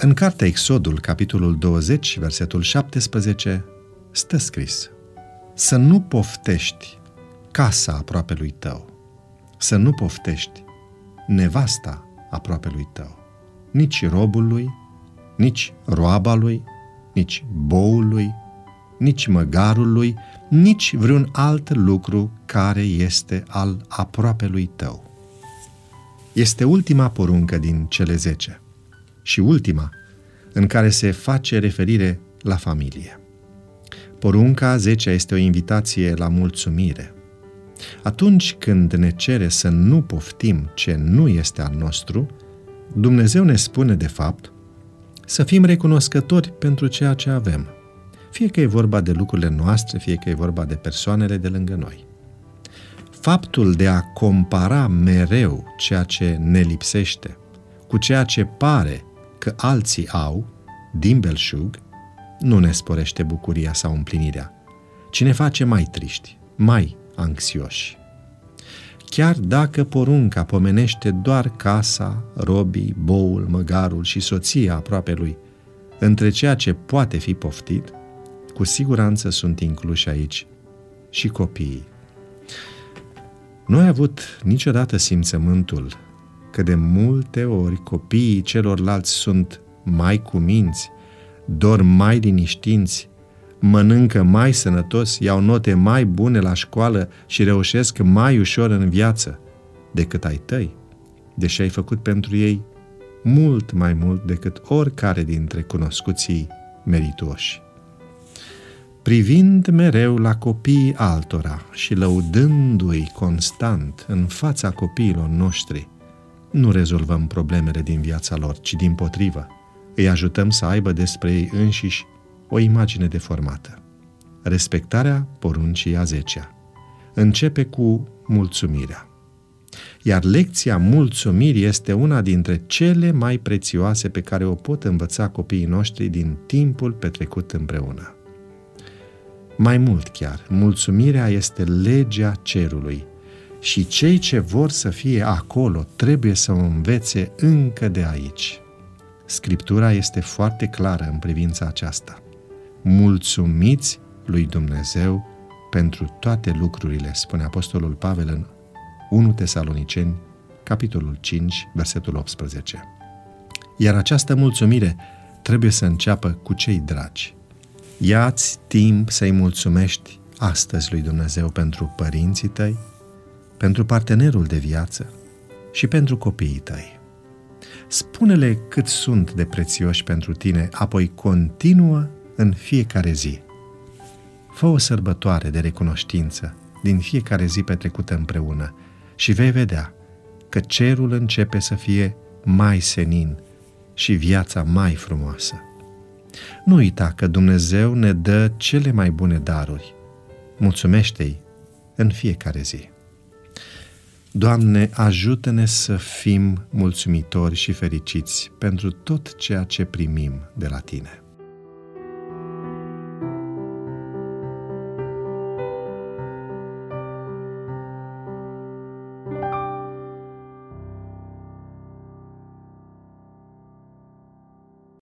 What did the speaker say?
În cartea Exodul, capitolul 20, versetul 17, stă scris: să nu poftești casa aproapelui tău, să nu poftești nevasta aproapelui tău, nici robul lui, nici roaba lui, nici boul lui, nici măgarul lui, nici vreun alt lucru care este al aproapelui tău. Este ultima poruncă din cele 10 și ultima în care se face referire la familie. Porunca 10-a este o invitație la mulțumire. Atunci când ne cere să nu poftim ce nu este al nostru, Dumnezeu ne spune, de fapt, să fim recunoscători pentru ceea ce avem, fie că e vorba de lucrurile noastre, fie că e vorba de persoanele de lângă noi. Faptul de a compara mereu ceea ce ne lipsește cu ceea ce pare că alții au, din belșug, nu ne sporește bucuria sau împlinirea, ci ne face mai triști, mai anxioși. Chiar dacă porunca pomenește doar casa, robii, boul, măgarul și soția aproapelui, între ceea ce poate fi poftit, cu siguranță sunt incluși aici și copiii. Nu ai avut niciodată simțământul că de multe ori copiii celorlalți sunt mai cuminți, dorm mai liniștinți, mănâncă mai sănătos, iau note mai bune la școală și reușesc mai ușor în viață decât ai tăi, deși ai făcut pentru ei mult mai mult decât oricare dintre cunoscuții meritoși. Privind mereu la copiii altora și lăudându-i constant în fața copiilor noștri, nu rezolvăm problemele din viața lor, ci dimpotrivă, îi ajutăm să aibă despre ei înșiși o imagine deformată. Respectarea poruncii a 10-a începe cu mulțumirea. Iar lecția mulțumirii este una dintre cele mai prețioase pe care o pot învăța copiii noștri din timpul petrecut împreună. Mai mult chiar, mulțumirea este legea cerului și cei ce vor să fie acolo trebuie să o învețe încă de aici. Scriptura este foarte clară în privința aceasta. Mulțumiți lui Dumnezeu pentru toate lucrurile, spune Apostolul Pavel în 1 Tesaloniceni, capitolul 5, versetul 18. Iar această mulțumire trebuie să înceapă cu cei dragi. Ia-ți timp să-i mulțumești astăzi lui Dumnezeu pentru părinții tăi, pentru partenerul de viață și pentru copiii tăi. Spune-le cât sunt de prețioși pentru tine, apoi continuă în fiecare zi. Fă o sărbătoare de recunoștință din fiecare zi petrecută împreună și vei vedea că cerul începe să fie mai senin și viața mai frumoasă. Nu uita că Dumnezeu ne dă cele mai bune daruri. Mulțumește-i în fiecare zi. Doamne, ajută-ne să fim mulțumitori și fericiți pentru tot ceea ce primim de la Tine.